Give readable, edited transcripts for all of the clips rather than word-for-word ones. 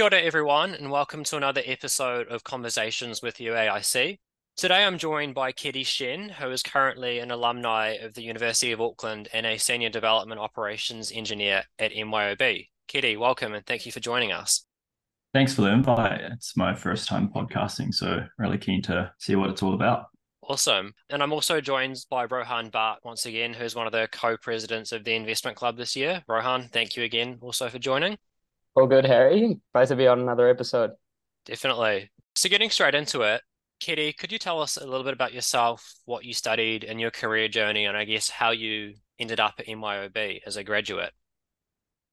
Kia ora everyone, and welcome to another episode of Conversations with UAIC. Today I'm joined by Keddy Shen, who is currently an alumni of the University of Auckland and a Senior Development Operations Engineer at MYOB. Keddy, welcome and thank you for joining us. Thanks for the invite. It's my first time podcasting, so really keen to see what it's all about. Awesome. And I'm also joined by Rohan Bart once again, who's one of the co-presidents of the Investment Club this year. Rohan, thank you again also for joining. All good, Harry. Great to be on another episode. Definitely. So getting straight into it, Keddy, could you tell us a little bit about yourself, what you studied and your career journey, and I guess how you ended up at MYOB as a graduate?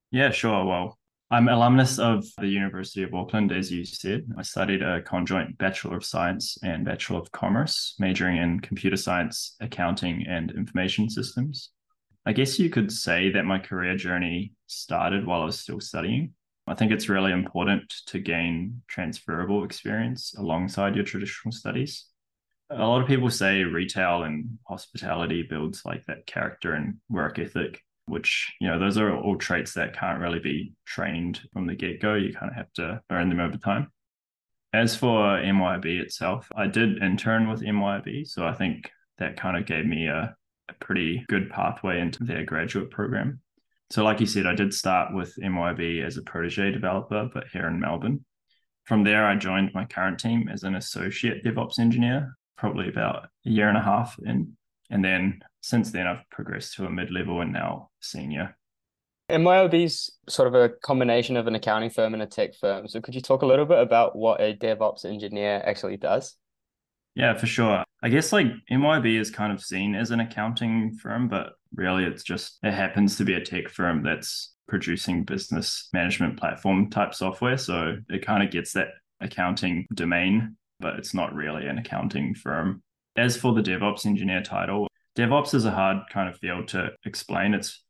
Yeah, sure. Well, I'm an alumnus of the University of Auckland, as you said. I studied a conjoint Bachelor of Science and Bachelor of Commerce, majoring in computer science, accounting, and information systems. I guess you could say that my career journey started while I was still studying. I think it's really important to gain transferable experience alongside your traditional studies. A lot of people say retail and hospitality builds like that character and work ethic, which, you know, those are all traits that can't really be trained from the get-go. You kind of have to learn them over time. As for MYOB itself, I did intern with MYOB, so I think that kind of gave me a pretty good pathway into their graduate program. So like you said, I did start with MYOB as a protege developer, but here in Melbourne. From there, I joined my current team as an associate DevOps engineer, probably about a year and a half in. And then since then, I've progressed to a mid-level and now senior. MYOB's sort of a combination of an accounting firm and a tech firm. So could you talk a little bit about what a DevOps engineer actually does? Yeah, for sure. I guess like MYOB is kind of seen as an accounting firm, but really it's just, it happens to be a tech firm that's producing business management platform type software. So it kind of gets that accounting domain, but it's not really an accounting firm. As for the DevOps engineer title, DevOps is a hard kind of field to explain. It's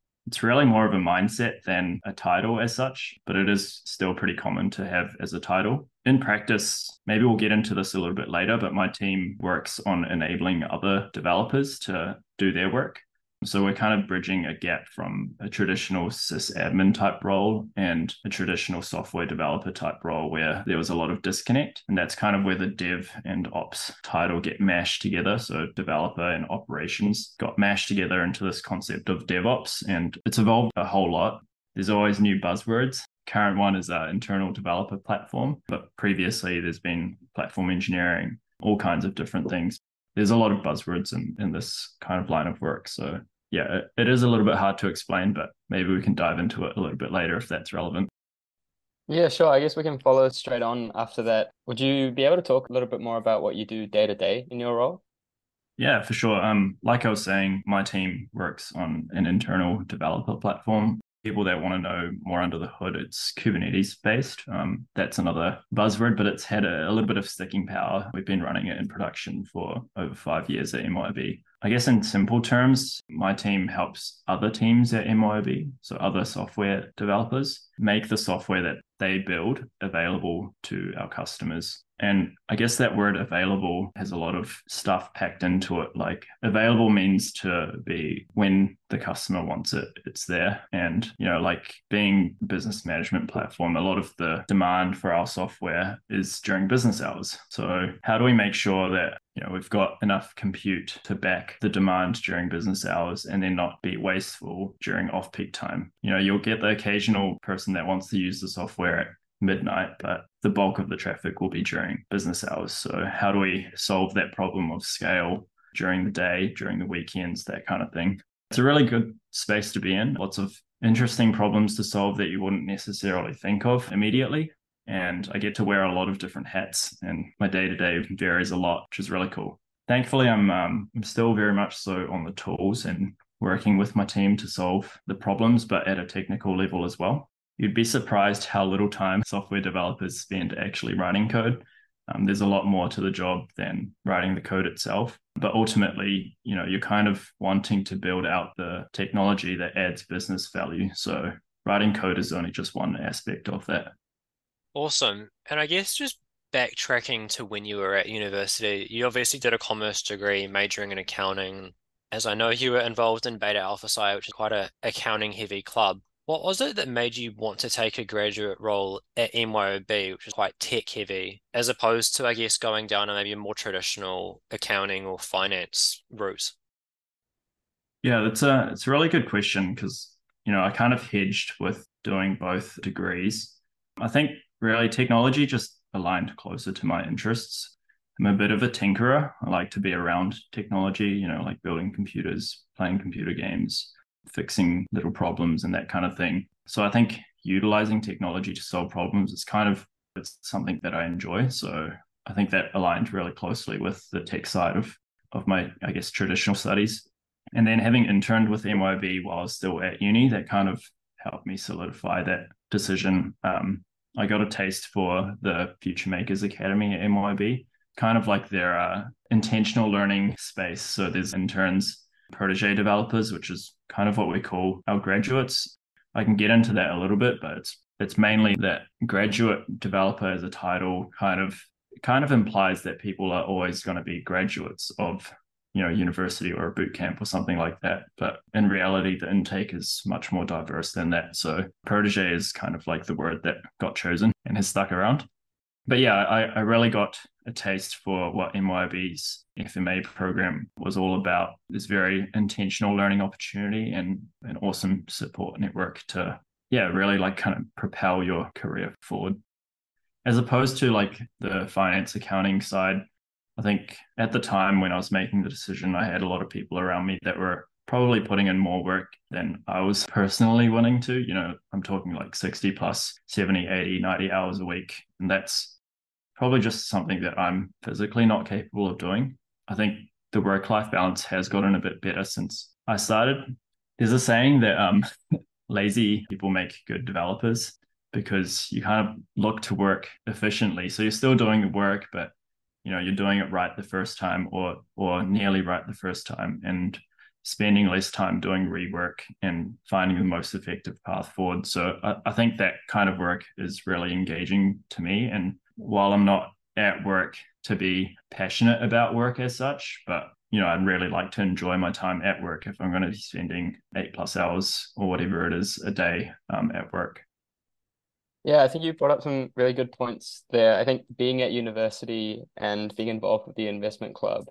really more of a mindset than a title as such, but it is still pretty common to have as a title. In practice, maybe we'll get into this a little bit later, but my team works on enabling other developers to do their work. So we're kind of bridging a gap from a traditional sysadmin type role and a traditional software developer type role where there was a lot of disconnect. And that's kind of where the dev and ops title get mashed together. So developer and operations got mashed together into this concept of DevOps, and it's evolved a whole lot. There's always new buzzwords. Current one is our internal developer platform, but previously there's been platform engineering, all kinds of different things. There's a lot of buzzwords in this kind of line of work. So yeah, it is a little bit hard to explain, but maybe we can dive into it a little bit later if that's relevant. Yeah, sure. I guess we can follow straight on after that. Would you be able to talk a little bit more about what you do day to day in your role? Yeah, for sure. Like I was saying, my team works on an internal developer platform. People that want to know more under the hood, it's Kubernetes based. That's another buzzword, but it's had a little bit of sticking power. We've been running it in production for over 5 years at MYOB. I guess in simple terms, my team helps other teams at MYOB, so other software developers, make the software that they build available to our customers. And I guess that word available has a lot of stuff packed into it. Like available means to be when the customer wants it, it's there. And, you know, like being a business management platform, a lot of the demand for our software is during business hours. So how do we make sure that, you know, we've got enough compute to back the demand during business hours and then not be wasteful during off-peak time? You know, you'll get the occasional person that wants to use the software at midnight, but the bulk of the traffic will be during business hours. So how do we solve that problem of scale during the day, during the weekends, that kind of thing? It's a really good space to be in. Lots of interesting problems to solve that you wouldn't necessarily think of immediately. And I get to wear a lot of different hats and my day-to-day varies a lot, which is really cool. Thankfully, I'm still very much so on the tools and working with my team to solve the problems, but at a technical level as well. You'd be surprised how little time software developers spend actually writing code. There's a lot more to the job than writing the code itself. But ultimately, you know, you're kind of wanting to build out the technology that adds business value. So writing code is only just one aspect of that. Awesome. And I guess just backtracking to when you were at university, you obviously did a commerce degree majoring in accounting. As I know, you were involved in Beta Alpha Psi, which is quite an accounting heavy club. What was it that made you want to take a graduate role at MYOB, which is quite tech heavy, as opposed to, I guess, going down maybe a more traditional accounting or finance route? Yeah, it's a really good question because, I kind of hedged with doing both degrees. I think really technology just aligned closer to my interests. I'm a bit of a tinkerer. I like to be around technology, like building computers, playing computer games, fixing little problems and that kind of thing. So I think utilizing technology to solve problems is it's something that I enjoy. So I think that aligned really closely with the tech side of my, I guess, traditional studies. And then having interned with MYOB while I was still at uni, that kind of helped me solidify that decision. I got a taste for the Future Makers Academy at MYOB, kind of like their intentional learning space. So there's interns, protege developers, which is kind of what we call our graduates. I can get into that a little bit, but it's mainly that graduate developer as a title kind of implies that people are always going to be graduates of university or a boot camp or something like that. But in reality, the intake is much more diverse than that. So protege is kind of like the word that got chosen and has stuck around. But yeah, I really got a taste for what MYOB's FMA program was all about. This very intentional learning opportunity and an awesome support network to, really propel your career forward. As opposed to the finance accounting side, I think at the time when I was making the decision, I had a lot of people around me that were probably putting in more work than I was personally wanting to. I'm talking 60 plus 70, 80, 90 hours a week. And that's probably just something that I'm physically not capable of doing. I think the work-life balance has gotten a bit better since I started. There's a saying that lazy people make good developers because you kind of look to work efficiently. So you're still doing the work, but you're doing it right the first time or nearly right the first time and spending less time doing rework and finding the most effective path forward. So I think that kind of work is really engaging to me. And while I'm not at work to be passionate about work as such, but I'd really like to enjoy my time at work if I'm going to be spending 8+ hours or whatever it is a day at work. Yeah, I think you brought up some really good points there. I think being at university and being involved with the investment club,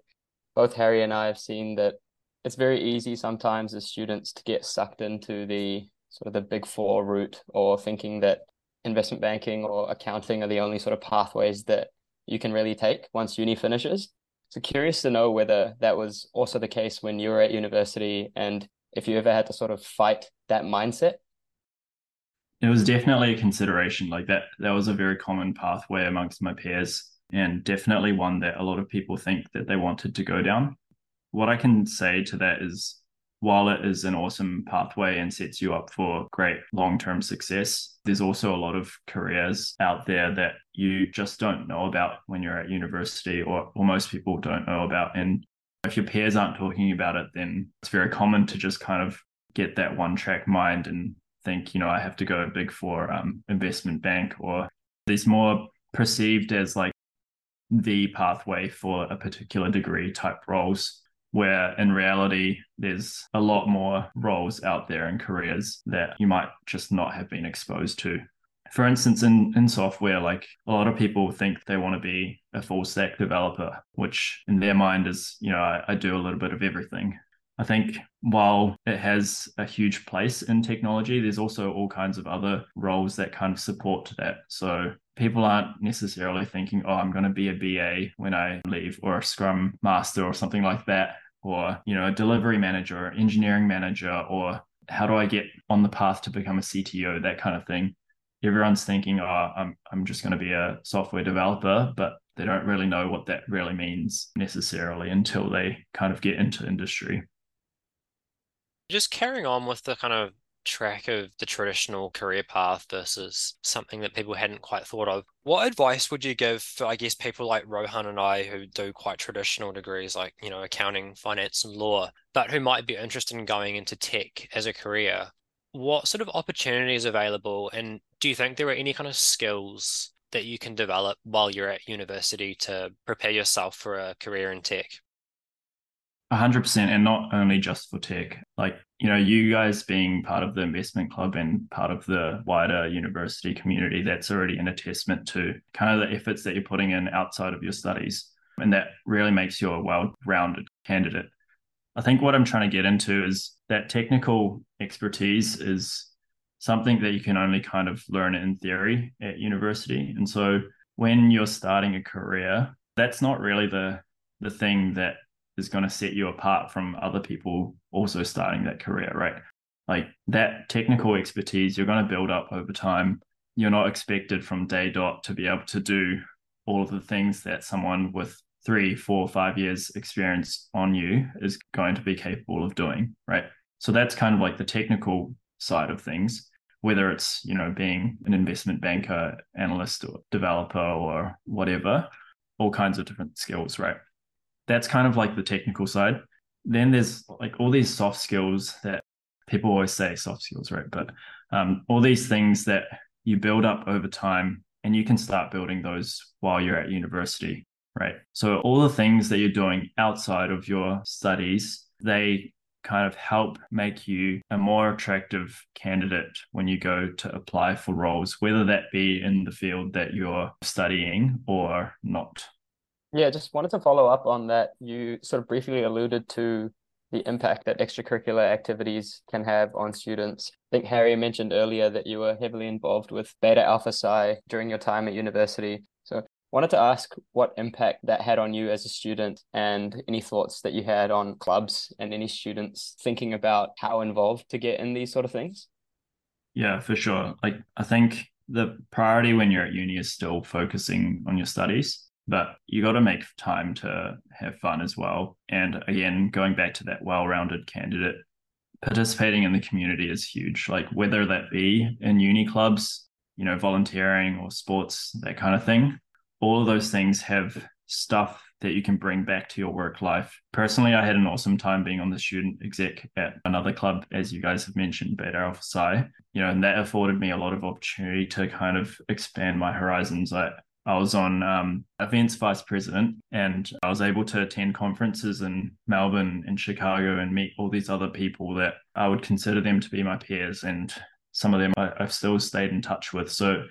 both Harry and I have seen that it's very easy sometimes as students to get sucked into the sort of the big four route or thinking that investment banking or accounting are the only sort of pathways that you can really take once uni finishes. So curious to know whether that was also the case when you were at university and if you ever had to sort of fight that mindset. It was definitely a consideration that was a very common pathway amongst my peers and definitely one that a lot of people think that they wanted to go down. What I can say to that is while it is an awesome pathway and sets you up for great long-term success, there's also a lot of careers out there that you just don't know about when you're at university or most people don't know about. And if your peers aren't talking about it, then it's very common to just kind of get that one-track mind and think, I have to go big for investment bank, or these more perceived as the pathway for a particular degree type roles, where in reality, there's a lot more roles out there and careers that you might just not have been exposed to. For instance, in software, a lot of people think they want to be a full stack developer, which in their mind is, I do a little bit of everything. I think while it has a huge place in technology, there's also all kinds of other roles that kind of support that. So people aren't necessarily thinking, oh, I'm going to be a BA when I leave, or a Scrum Master or something like that, or, a delivery manager, or engineering manager, or how do I get on the path to become a CTO, that kind of thing. Everyone's thinking, oh, I'm just going to be a software developer, but they don't really know what that really means necessarily until they kind of get into industry. Just carrying on with the kind of track of the traditional career path versus something that people hadn't quite thought of, what advice would you give for, I guess, people like Rohan and I who do quite traditional degrees like, accounting, finance and law, but who might be interested in going into tech as a career? What sort of opportunities are available? And do you think there are any kind of skills that you can develop while you're at university to prepare yourself for a career in tech? 100%, and not only just for tech. Like, you know, you guys being part of the investment club and part of the wider university community, that's already an attestament to kind of the efforts that you're putting in outside of your studies. And that really makes you a well-rounded candidate. I think what I'm trying to get into is that technical expertise is something that you can only kind of learn in theory at university. And so when you're starting a career, that's not really the thing that is going to set you apart from other people also starting that career, right? Like, that technical expertise you're going to build up over time. You're not expected from day dot to be able to do all of the things that someone with 3, 4, 5 years experience on you is going to be capable of doing, right? So that's kind of like the technical side of things, whether it's, you know, being an investment banker, analyst, or developer, or whatever, all kinds of different skills, right? That's kind of like the technical side. Then there's like all these soft skills that people always say soft skills, right? But all these things that you build up over time, and you can start building those while you're at university, right? So all the things that you're doing outside of your studies, they kind of help make you a more attractive candidate when you go to apply for roles, whether that be in the field that you're studying or not. Yeah, just wanted to follow up on that. You sort of briefly alluded to the impact that extracurricular activities can have on students. I think Harry mentioned earlier that you were heavily involved with Beta Alpha Psi during your time at university. So wanted to ask what impact that had on you as a student, and any thoughts that you had on clubs and any students thinking about how involved to get in these sort of things. Yeah, for sure. Like, I think the priority when you're at uni is still focusing on your studies, but you got to make time to have fun as well. And again, going back to that well-rounded candidate, participating in the community is huge. Like, whether that be in uni clubs, you know, volunteering or sports, that kind of thing. All of those things have stuff that you can bring back to your work life. Personally, I had an awesome time being on the student exec at another club, as you guys have mentioned, Beta Alpha Psi. You know, and that afforded me a lot of opportunity to kind of expand my horizons. I was on events vice president, and I was able to attend conferences in Melbourne and Chicago and meet all these other people that I would consider them to be my peers. And some of them I've still stayed in touch with. So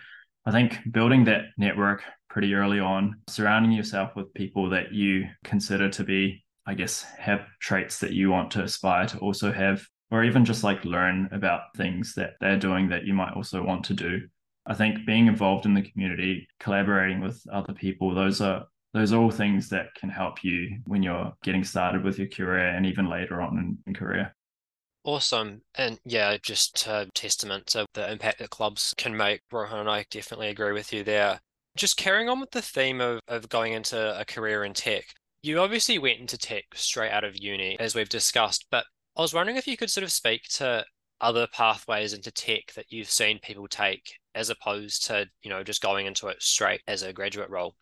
I think building that network pretty early on, surrounding yourself with people that you consider to be, I guess, have traits that you want to aspire to also have, or even just like learn about things that they're doing that you might also want to do. I think being involved in the community, collaborating with other people, those are all things that can help you when you're getting started with your career and even later on in career. Awesome. And yeah, just a testament to the impact that clubs can make. Rohan and I definitely agree with you there. Just carrying on with the theme of going into a career in tech, you obviously went into tech straight out of uni, as we've discussed, but I was wondering if you could sort of speak to other pathways into tech that you've seen people take, as opposed to, you know, just going into it straight as a graduate role.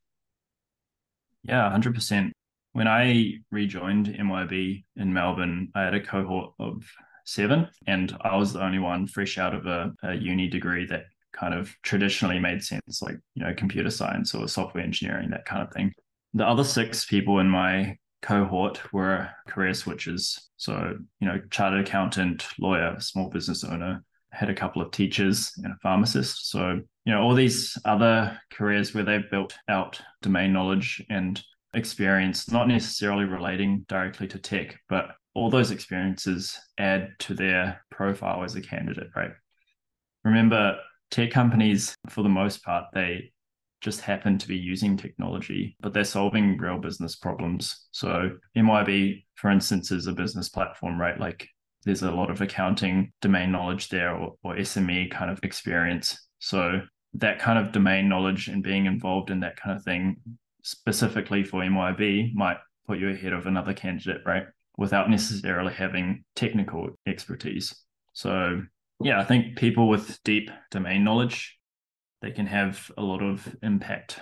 Yeah, 100%. When I rejoined MYOB in Melbourne, I had a cohort of 7, and I was the only one fresh out of a uni degree that kind of traditionally made sense, like, you know, computer science or software engineering, that kind of thing. The other 6 people in my cohort were career switches. So, you know, chartered accountant, lawyer, small business owner, had a couple of teachers and a pharmacist. So, you know, all these other careers where they've built out domain knowledge and experience, not necessarily relating directly to tech, but all those experiences add to their profile as a candidate, right? Remember, tech companies, for the most part, they just happen to be using technology, but they're solving real business problems. So MYOB, for instance, is a business platform, right? Like, there's a lot of accounting domain knowledge there, or SME kind of experience. So that kind of domain knowledge and being involved in that kind of thing specifically for MYOB might put you ahead of another candidate, right? Without necessarily having technical expertise. So yeah, I think people with deep domain knowledge, they can have a lot of impact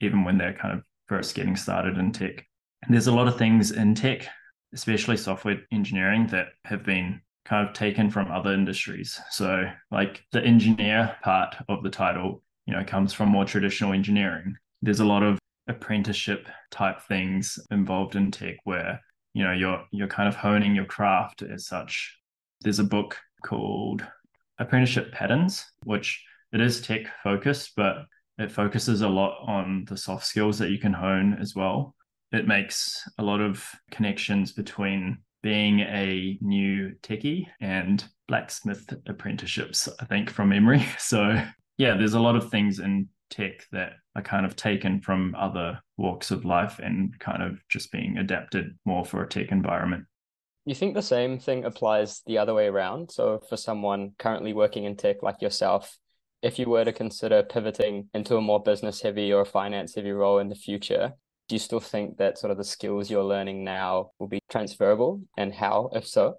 even when they're kind of first getting started in tech. And there's a lot of things in tech, especially software engineering, that have been kind of taken from other industries. So like the engineer part of the title, you know, comes from more traditional engineering. There's a lot of apprenticeship type things involved in tech where you know, you're kind of honing your craft as such. There's a book called Apprenticeship Patterns, which it is tech focused, but it focuses a lot on the soft skills that you can hone as well. It makes a lot of connections between being a new techie and blacksmith apprenticeships, I think, from memory. So yeah, there's a lot of things in tech that are kind of taken from other walks of life and kind of just being adapted more for a tech environment. You think the same thing applies the other way around? So for someone currently working in tech like yourself, if you were to consider pivoting into a more business heavy or finance heavy role in the future, do you still think that sort of the skills you're learning now will be transferable, and how, if so?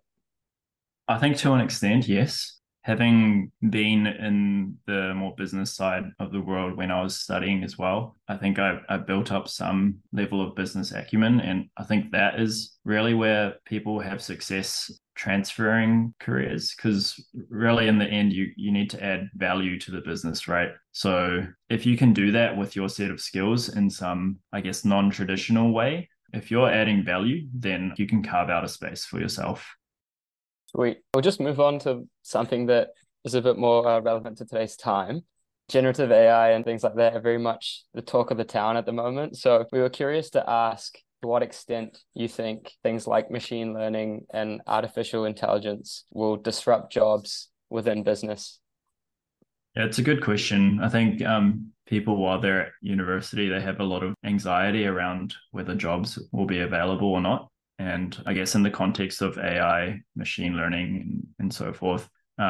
I think to an extent, yes. Having been in the more business side of the world when I was studying as well, I think I built up some level of business acumen. And I think that is really where people have success transferring careers, because really in the end, you need to add value to the business, right? So if you can do that with your set of skills in some, I guess, non-traditional way, if you're adding value, then you can carve out a space for yourself. Sweet. We'll just move on to something that is a bit more relevant to today's time. Generative AI and things like that are very much the talk of the town at the moment. So we were curious to ask to what extent you think things like machine learning and artificial intelligence will disrupt jobs within business. Yeah, it's a good question. I think people, while they're at university, they have a lot of anxiety around whether jobs will be available or not. And I guess in the context of AI, machine learning, and so forth, you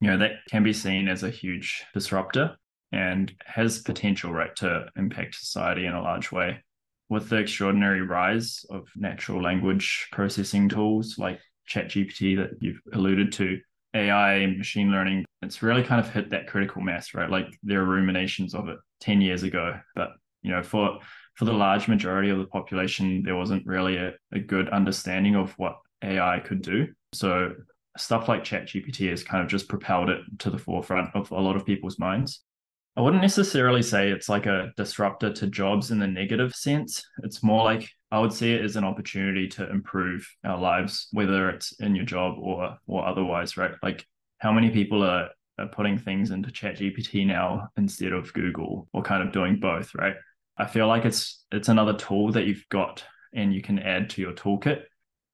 know, that can be seen as a huge disruptor and has potential, right, to impact society in a large way. With the extraordinary rise of natural language processing tools like ChatGPT that you've alluded to, AI, machine learning, it's really kind of hit that critical mass, right? Like there are ruminations of it 10 years ago, but, you know, for the large majority of the population, there wasn't really a good understanding of what AI could do. So stuff like ChatGPT has kind of just propelled it to the forefront of a lot of people's minds. I wouldn't necessarily say it's like a disruptor to jobs in the negative sense. It's more like I would see it as an opportunity to improve our lives, whether it's in your job or otherwise, right? Like how many people are putting things into ChatGPT now instead of Google, or kind of doing both, right? I feel like it's another tool that you've got and you can add to your toolkit.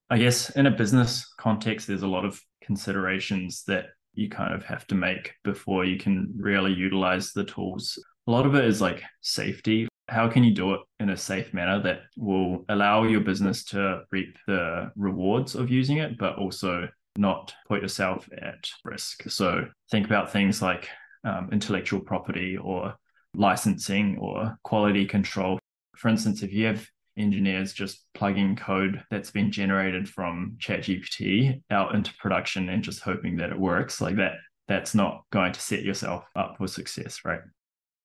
I guess in a business context, there's a lot of considerations that you kind of have to make before you can really utilize the tools. A lot of it is like safety. How can you do it in a safe manner that will allow your business to reap the rewards of using it, but also not put yourself at risk? So think about things like intellectual property or licensing or quality control. For instance, if you have engineers just plugging code that's been generated from ChatGPT out into production and just hoping that it works, like that's not going to set yourself up for success, right?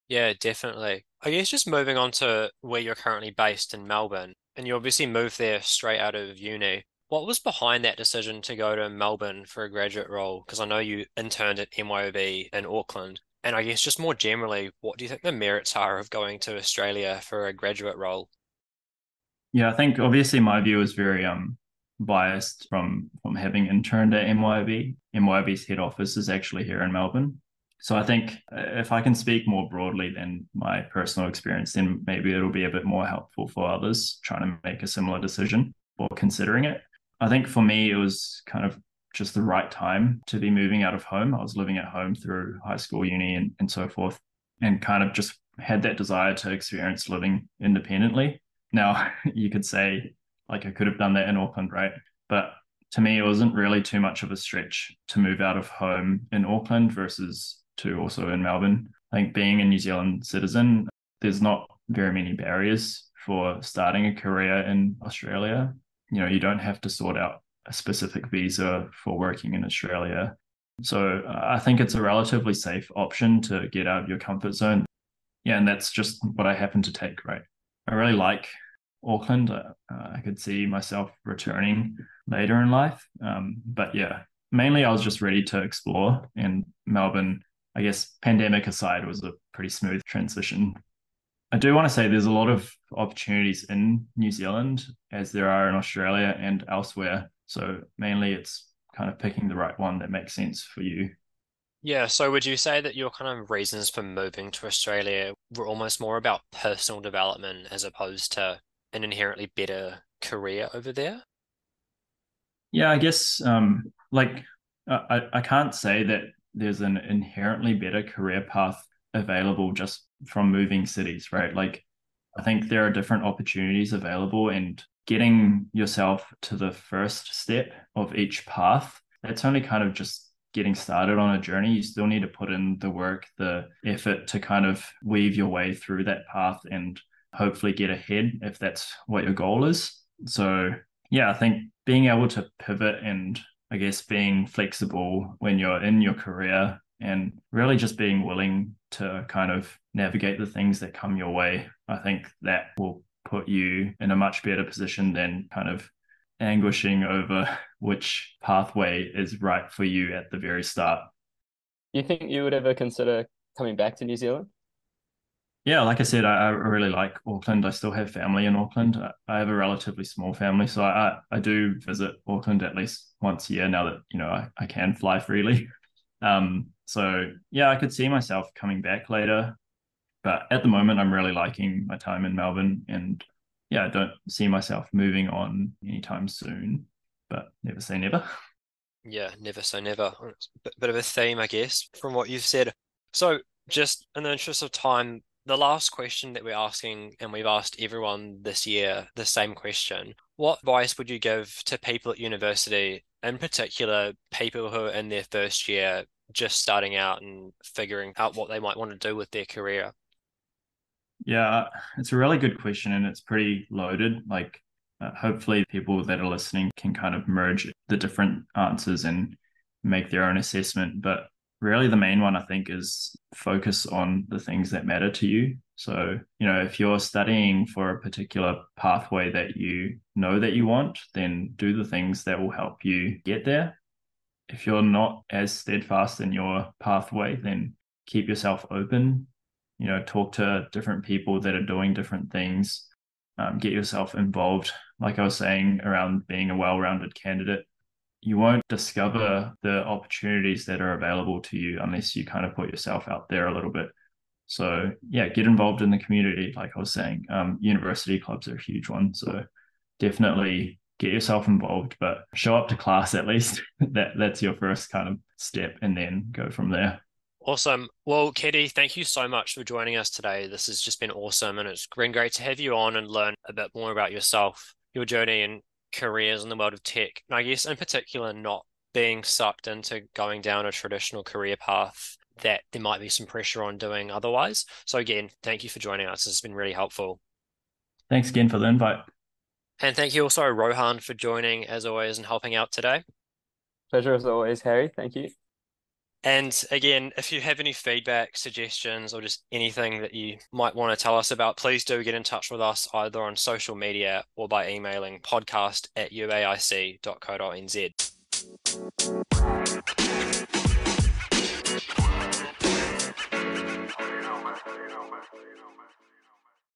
Yeah, definitely. I guess just moving on to where you're currently based in Melbourne, and you obviously moved there straight out of uni. What was behind that decision to go to Melbourne for a graduate role? Because I know you interned at MYOB in Auckland. And I guess just more generally, what do you think the merits are of going to Australia for a graduate role? Yeah, I think obviously my view is very biased from having interned at MYOB. MYOB's head office is actually here in Melbourne. So I think if I can speak more broadly than my personal experience, then maybe it'll be a bit more helpful for others trying to make a similar decision or considering it. I think for me, it was kind of just the right time to be moving out of home. I was living at home through high school, uni and so forth, and kind of just had that desire to experience living independently. Now, you could say like I could have done that in Auckland, right? But to me, it wasn't really too much of a stretch to move out of home in Auckland versus to also in Melbourne. I think being a New Zealand citizen, there's not very many barriers for starting a career in Australia. You know, you don't have to sort out a specific visa for working in Australia. So I think it's a relatively safe option to get out of your comfort zone. Yeah, and that's just what I happen to take, right? I really like Auckland. I could see myself returning later in life. But yeah, mainly I was just ready to explore. And Melbourne, I guess, pandemic aside, was a pretty smooth transition. I do want to say there's a lot of opportunities in New Zealand as there are in Australia and elsewhere. So mainly it's kind of picking the right one that makes sense for you. Yeah. So would you say that your kind of reasons for moving to Australia were almost more about personal development as opposed to an inherently better career over there? Yeah, I guess I can't say that there's an inherently better career path available just from moving cities, right? Like, I think there are different opportunities available, and getting yourself to the first step of each path, it's only kind of just getting started on a journey. You still need to put in the work, the effort to kind of weave your way through that path and hopefully get ahead if that's what your goal is. So yeah, I think being able to pivot and I guess being flexible when you're in your career and really just being willing to kind of navigate the things that come your way, I think that will put you in a much better position than kind of anguishing over which pathway is right for you at the very start. Do you think you would ever consider coming back to New Zealand? Yeah, like I said, I really like Auckland. I still have family in Auckland. I have a relatively small family, so I do visit Auckland at least once a year now that, you know, I can fly freely. So yeah, I could see myself coming back later. But at the moment, I'm really liking my time in Melbourne. And yeah, I don't see myself moving on anytime soon, but never say never. Yeah, never say never. It's a bit of a theme, I guess, from what you've said. So just in the interest of time, the last question that we're asking, and we've asked everyone this year the same question, what advice would you give to people at university, in particular people who are in their first year just starting out and figuring out what they might want to do with their career? Yeah, it's a really good question and it's pretty loaded. Like, hopefully people that are listening can kind of merge the different answers and make their own assessment. But really the main one, I think, is focus on the things that matter to you. So, you know, if you're studying for a particular pathway that you know that you want, then do the things that will help you get there. If you're not as steadfast in your pathway, then keep yourself open, you know, talk to different people that are doing different things, get yourself involved. Like I was saying, around being a well-rounded candidate, you won't discover the opportunities that are available to you unless you kind of put yourself out there a little bit. So yeah, get involved in the community. Like I was saying, university clubs are a huge one. So definitely get yourself involved, but show up to class at least. That's your first kind of step, and then go from there. Awesome. Well, Keddy, thank you so much for joining us today. This has just been awesome, and it's been great to have you on and learn a bit more about yourself, your journey, and careers in the world of tech. And I guess in particular, not being sucked into going down a traditional career path that there might be some pressure on doing otherwise. So again, thank you for joining us. It's been really helpful. Thanks again for the invite. And thank you also, Rohan, for joining as always and helping out today. Pleasure as always, Harry. Thank you. And again, if you have any feedback, suggestions, or just anything that you might want to tell us about, please do get in touch with us either on social media or by emailing podcast@uaic.co.nz.